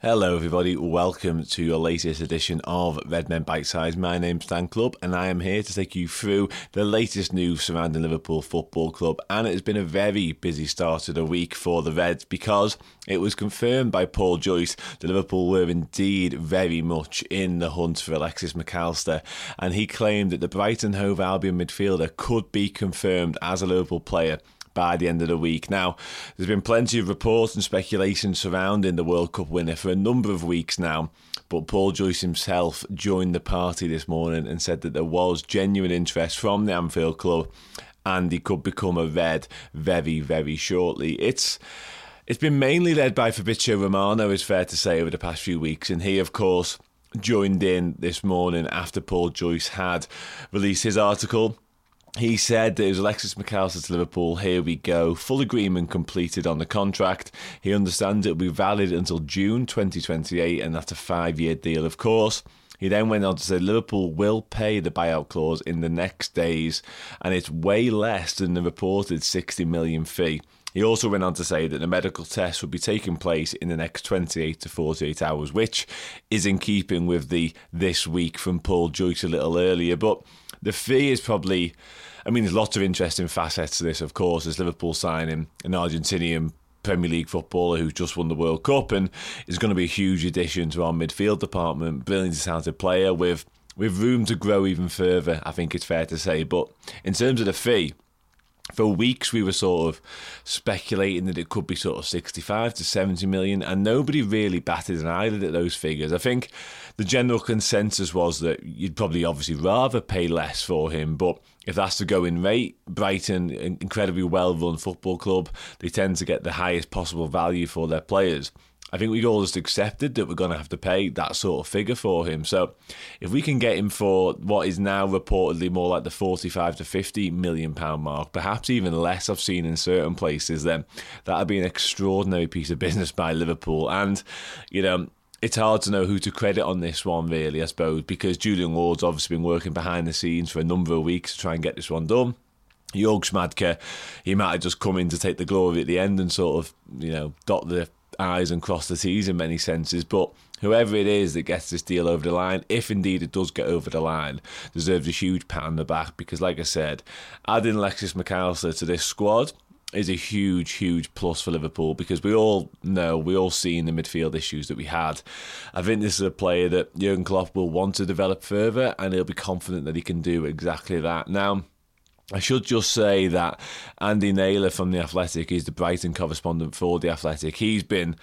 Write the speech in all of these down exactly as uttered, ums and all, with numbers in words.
Hello everybody, welcome to your latest edition of Redmen Bitesize. My name's Dan Clubb and I am here to take you through the latest news surrounding Liverpool Football Club, and it has been a very busy start of the week for the Reds because it was confirmed by Paul Joyce that Liverpool were indeed very much in the hunt for Alexis Mac Allister, and he claimed that the Brighton Hove Albion midfielder could be confirmed as a Liverpool player by the end of the week. Now, there's been plenty of reports and speculation surrounding the World Cup winner for a number of weeks now, but Paul Joyce himself joined the party this morning and said that there was genuine interest from the Anfield club and he could become a Red very, very shortly. It's It's been mainly led by Fabrizio Romano, it's fair to say, over the past few weeks, and he, of course, joined in this morning after Paul Joyce had released his article. He said that it was Alexis Mac Allister to Liverpool, here we go, full agreement completed on the contract. He understands it will be valid until June twenty twenty-eight, and that's a five-year deal, of course. He then went on to say Liverpool will pay the buyout clause in the next days, and it's way less than the reported sixty million pounds fee. He also went on to say that the medical test would be taking place in the next twenty-eight to forty-eight hours, which is in keeping with the this week from Paul Joyce a little earlier, but the fee is probably, I mean, there's lots of interesting facets to this, of course. There's Liverpool signing an Argentinian Premier League footballer who's just won the World Cup and is going to be a huge addition to our midfield department. Brilliant, talented player with, with room to grow even further, I think it's fair to say. But in terms of the fee, for weeks we were sort of speculating that it could be sort of sixty-five to seventy million, and nobody really batted an eyelid at those figures. I think the general consensus was that you'd probably obviously rather pay less for him, but if that's the going rate, Brighton, an incredibly well-run football club, they tend to get the highest possible value for their players. I think we've all just accepted that we're going to have to pay that sort of figure for him. So if we can get him for what is now reportedly more like the forty-five to fifty million pounds mark, perhaps even less I've seen in certain places, then that would be an extraordinary piece of business by Liverpool. And, you know, it's hard to know who to credit on this one, really, I suppose, because Julian Ward's obviously been working behind the scenes for a number of weeks to try and get this one done. Jörg Schmadke, he might have just come in to take the glory at the end and sort of, you know, dot the I's and cross the T's in many senses, but whoever it is that gets this deal over the line, if indeed it does get over the line, deserves a huge pat on the back because, like I said, adding Alexis Mac Allister to this squad is a huge, huge plus for Liverpool because we all know, we all seen the midfield issues that we had. I think this is a player that Jürgen Klopp will want to develop further and he'll be confident that he can do exactly that. Now, I should just say that Andy Naylor from The Athletic is the Brighton correspondent for The Athletic. He's been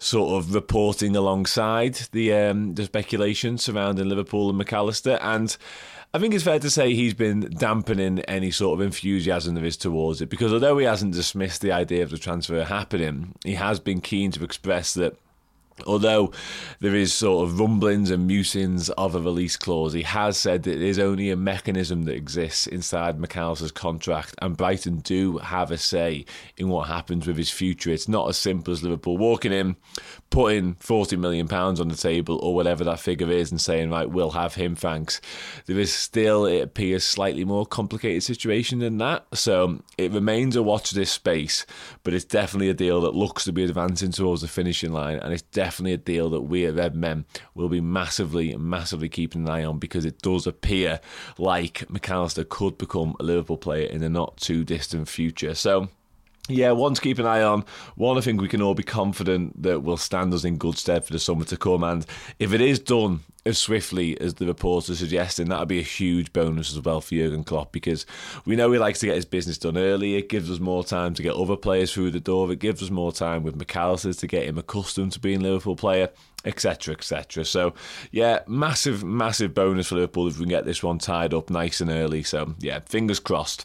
sort of reporting alongside the um, the speculation surrounding Liverpool and Mac Allister, and I think it's fair to say he's been dampening any sort of enthusiasm there is towards it because although he hasn't dismissed the idea of the transfer happening, he has been keen to express that although there is sort of rumblings and musings of a release clause, he has said that it is only a mechanism that exists inside Mac Allister's contract, and Brighton do have a say in what happens with his future. It's not as simple as Liverpool walking in, putting forty million pounds on the table or whatever that figure is and saying, right, we'll have him, thanks. There is still, it appears, slightly more complicated situation than that. So it remains a watch this space, but it's definitely a deal that looks to be advancing towards the finishing line, and it's definitely definitely a deal that we at Redmen will be massively, massively keeping an eye on, because it does appear like Mac Allister could become a Liverpool player in the not too distant future. So yeah, one to keep an eye on. One I think we can all be confident that will stand us in good stead for the summer to come. And if it is done as swiftly as the reports are suggesting, that would be a huge bonus as well for Jürgen Klopp, because we know he likes to get his business done early. It gives us more time to get other players through the door. It gives us more time with Mac Allister to get him accustomed to being a Liverpool player, etc, et cetera. So yeah, massive, massive bonus for Liverpool if we can get this one tied up nice and early. So yeah, fingers crossed.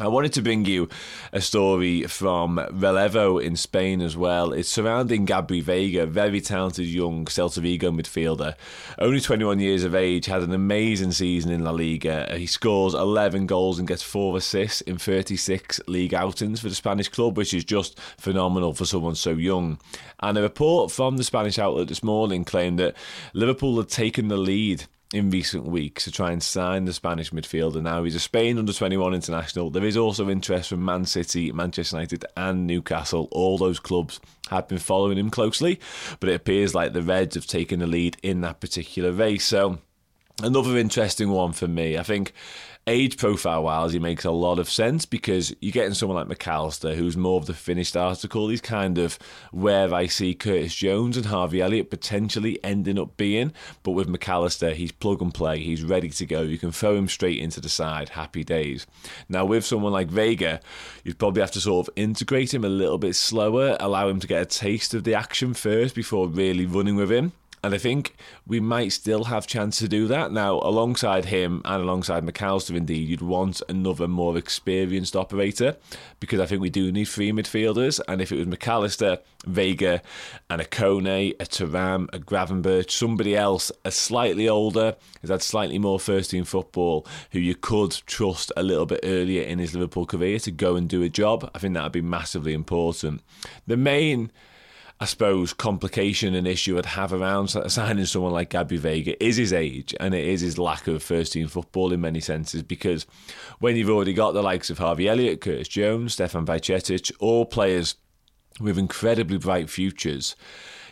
I wanted to bring you a story from Relevo in Spain as well. It's surrounding Gabri Veiga, very talented young Celta Vigo midfielder. Only twenty-one years of age, had an amazing season in La Liga. He scores eleven goals and gets four assists in thirty-six league outings for the Spanish club, which is just phenomenal for someone so young. And a report from the Spanish outlet this morning claimed that Liverpool had taken the lead in recent weeks to try and sign the Spanish midfielder. Now, he's a Spain under twenty-one international. There is also interest from Man City, Manchester United and Newcastle. All those clubs have been following him closely, but it appears like the Reds have taken the lead in that particular race. So another interesting one for me. I think age profile-wise, he makes a lot of sense, because you're getting someone like Mac Allister, who's more of the finished article. He's kind of where I see Curtis Jones and Harvey Elliott potentially ending up being. But with Mac Allister, he's plug and play. He's ready to go. You can throw him straight into the side. Happy days. Now, with someone like Veiga, you'd probably have to sort of integrate him a little bit slower, allow him to get a taste of the action first before really running with him. And I think we might still have chance to do that. Now, alongside him and alongside Mac Allister, indeed, you'd want another more experienced operator, because I think we do need three midfielders. And if it was Mac Allister, Veiga, and a Kone, a Turam, a Gravenberch, somebody else, a slightly older, has had slightly more first-team football, who you could trust a little bit earlier in his Liverpool career to go and do a job, I think that would be massively important. The main, I suppose, complication and issue I'd have around signing someone like Gabri Veiga is his age, and it is his lack of first-team football in many senses, because when you've already got the likes of Harvey Elliott, Curtis Jones, Stefan Bajcetic, all players with incredibly bright futures,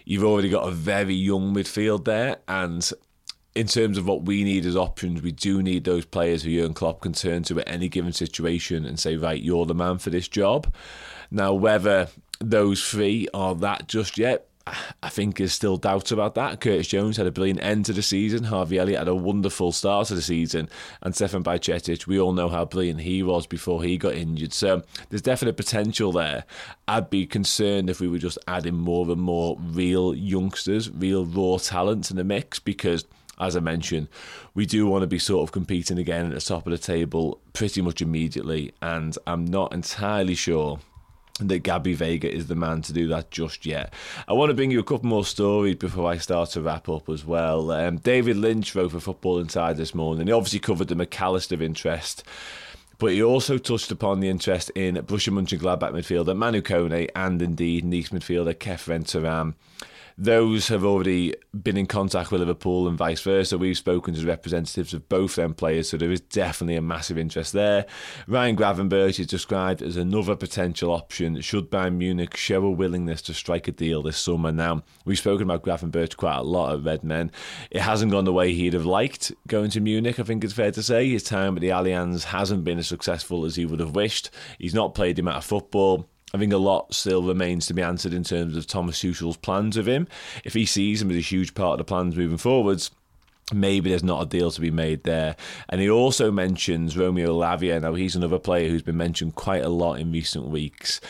you've already got a very young midfield there, and in terms of what we need as options, we do need those players who Jurgen Klopp can turn to at any given situation and say, right, you're the man for this job. Now, whether those three are that just yet, I think there's still doubts about that. Curtis Jones had a brilliant end to the season. Harvey Elliott had a wonderful start to the season. And Stefan Bajcetic, we all know how brilliant he was before he got injured. So there's definite potential there. I'd be concerned if we were just adding more and more real youngsters, real raw talent in the mix, because, as I mentioned, we do want to be sort of competing again at the top of the table pretty much immediately. And I'm not entirely sure that Gabri Veiga is the man to do that just yet. I want to bring you a couple more stories before I start to wrap up as well. Um, David Lynch wrote for Football Insider this morning. He obviously covered the Mac Allister interest, but he also touched upon the interest in Borussia Mönchengladbach midfielder Manu Kone and indeed Nice midfielder Kefren Turam. Those have already been in contact with Liverpool and vice versa. We've spoken to representatives of both them players, so there is definitely a massive interest there. Ryan Gravenberch is described as another potential option should Bayern Munich show a willingness to strike a deal this summer. Now, we've spoken about Gravenberch quite a lot at Redmen. It hasn't gone the way he'd have liked going to Munich, I think it's fair to say. His time at the Allianz hasn't been as successful as he would have wished. He's not played the amount of football. I think a lot still remains to be answered in terms of Thomas Tuchel's plans of him. If he sees him as a huge part of the plans moving forwards, maybe there's not a deal to be made there. And he also mentions Romeo Lavia. Now, he's another player who's been mentioned quite a lot in recent weeks.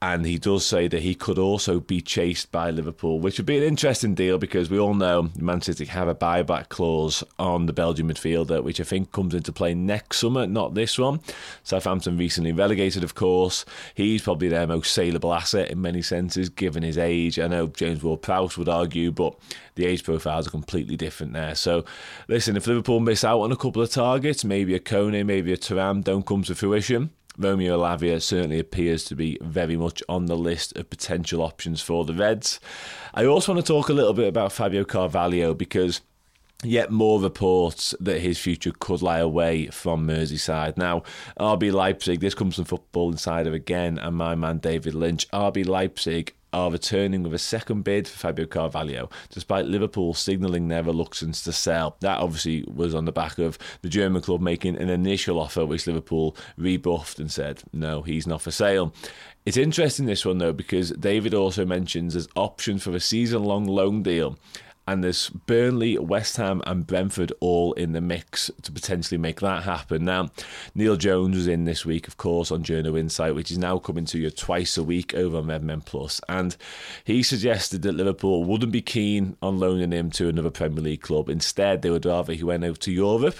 And he does say that he could also be chased by Liverpool, which would be an interesting deal because we all know Man City have a buyback clause on the Belgian midfielder, which I think comes into play next summer, not this one. Southampton recently relegated, of course. He's probably their most saleable asset in many senses, given his age. I know James Ward-Prowse would argue, but the age profiles are completely different there. So, listen, if Liverpool miss out on a couple of targets, maybe a Kone, maybe a Turam don't come to fruition, Romeo Lavia certainly appears to be very much on the list of potential options for the Reds. I also want to talk a little bit about Fabio Carvalho because yet more reports that his future could lie away from Merseyside. Now, R B Leipzig, this comes from Football Insider again, and my man David Lynch. R B Leipzig are returning with a second bid for Fabio Carvalho, despite Liverpool signalling their reluctance to sell. That obviously was on the back of the German club making an initial offer, which Liverpool rebuffed and said, no, he's not for sale. It's interesting this one, though, because David also mentions there's option for a season-long loan deal, and there's Burnley, West Ham and Brentford all in the mix to potentially make that happen. Now, Neil Jones was in this week, of course, on Journal Insight, which is now coming to you twice a week over on Redmen Plus. And he suggested that Liverpool wouldn't be keen on loaning him to another Premier League club. Instead, they would rather he went over to Europe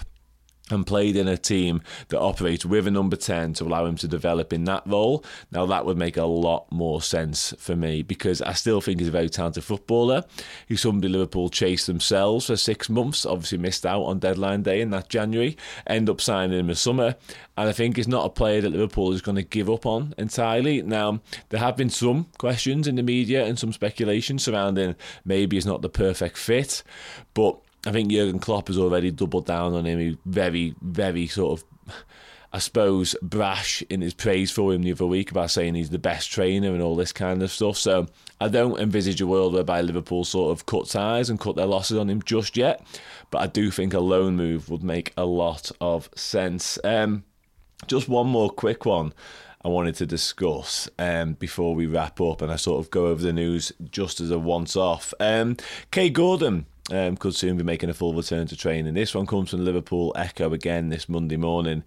and played in a team that operates with a number ten to allow him to develop in that role. Now, that would make a lot more sense for me because I still think he's a very talented footballer. He's somebody Liverpool chased themselves for six months, obviously missed out on deadline day in that January, end up signing him in summer. And I think he's not a player that Liverpool is going to give up on entirely. Now, there have been some questions in the media and some speculation surrounding maybe he's not the perfect fit, but I think Jürgen Klopp has already doubled down on him. He's very, very sort of, I suppose, brash in his praise for him the other week about saying he's the best trainer and all this kind of stuff. So I don't envisage a world whereby Liverpool sort of cut ties and cut their losses on him just yet. But I do think a loan move would make a lot of sense. Um, just one more quick one I wanted to discuss um, before we wrap up and I sort of go over the news just as a once-off. Um, Kaide Gordon Um, could soon be making a full return to training. This one comes from Liverpool Echo again this Monday morning.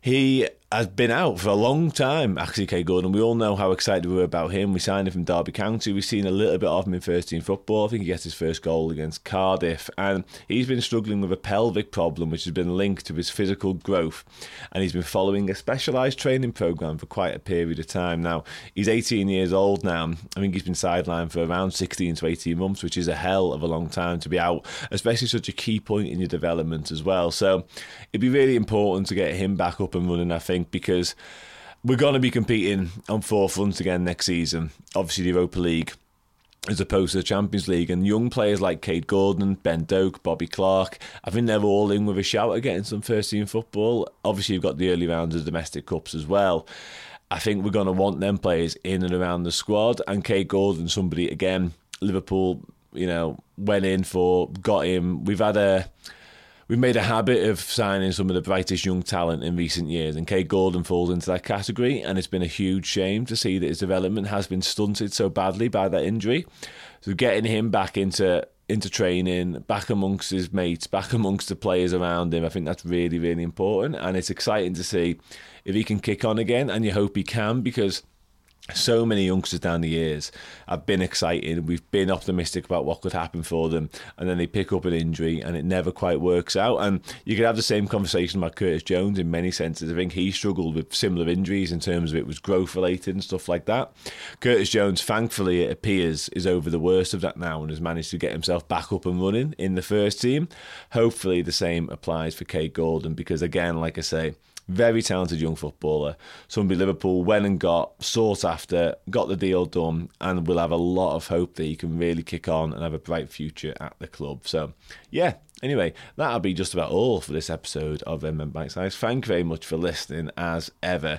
He has been out for a long time, actually, Kaide Gordon. We all know how excited we were about him. We signed him from Derby County. We've seen a little bit of him in first-team football. I think he gets his first goal against Cardiff. And he's been struggling with a pelvic problem, which has been linked to his physical growth. And he's been following a specialised training programme for quite a period of time now. He's eighteen years old now. I think he's been sidelined for around sixteen to eighteen months, which is a hell of a long time to be out, especially such a key point in your development as well. So it'd be really important to get him back up and running, I think, because we're going to be competing on four fronts again next season. Obviously, the Europa League as opposed to the Champions League, and young players like Kaide Gordon, Ben Doak, Bobby Clark, I think they're all in with a shout at getting some first-team football. Obviously, you've got the early rounds of domestic cups as well. I think we're going to want them players in and around the squad, and Kaide Gordon, somebody, again, Liverpool, you know, went in for, got him. We've had a... We've made a habit of signing some of the brightest young talent in recent years, and Kaide Gordon falls into that category, and it's been a huge shame to see that his development has been stunted so badly by that injury. So getting him back into into training, back amongst his mates, back amongst the players around him, I think that's really, really important, and it's exciting to see if he can kick on again, and you hope he can, because so many youngsters down the years have been excited. We've been optimistic about what could happen for them, and then they pick up an injury and it never quite works out. And you could have the same conversation about Curtis Jones in many senses. I think he struggled with similar injuries in terms of it was growth related and stuff like that. Curtis Jones, thankfully, it appears, is over the worst of that now and has managed to get himself back up and running in the first team. Hopefully the same applies for Kaide Gordon, because again, like I say, very talented young footballer. Somebody Liverpool went and got, sought after, got the deal done, and we'll have a lot of hope that he can really kick on and have a bright future at the club. So, yeah. Anyway, that'll be just about all for this episode of Redmen Bitesize. Thank you very much for listening, as ever.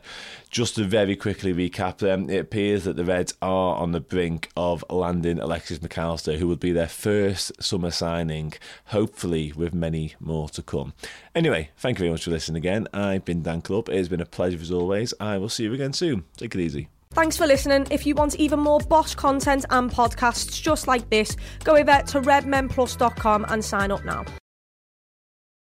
Just to very quickly recap them, it appears that the Reds are on the brink of landing Alexis Mac Allister, who would be their first summer signing, hopefully with many more to come. Anyway, thank you very much for listening again. I've been Dan Clubb. It has been a pleasure as always. I will see you again soon. Take it easy. Thanks for listening. If you want even more Bosch content and podcasts just like this, go over to redmen plus dot com and sign up now.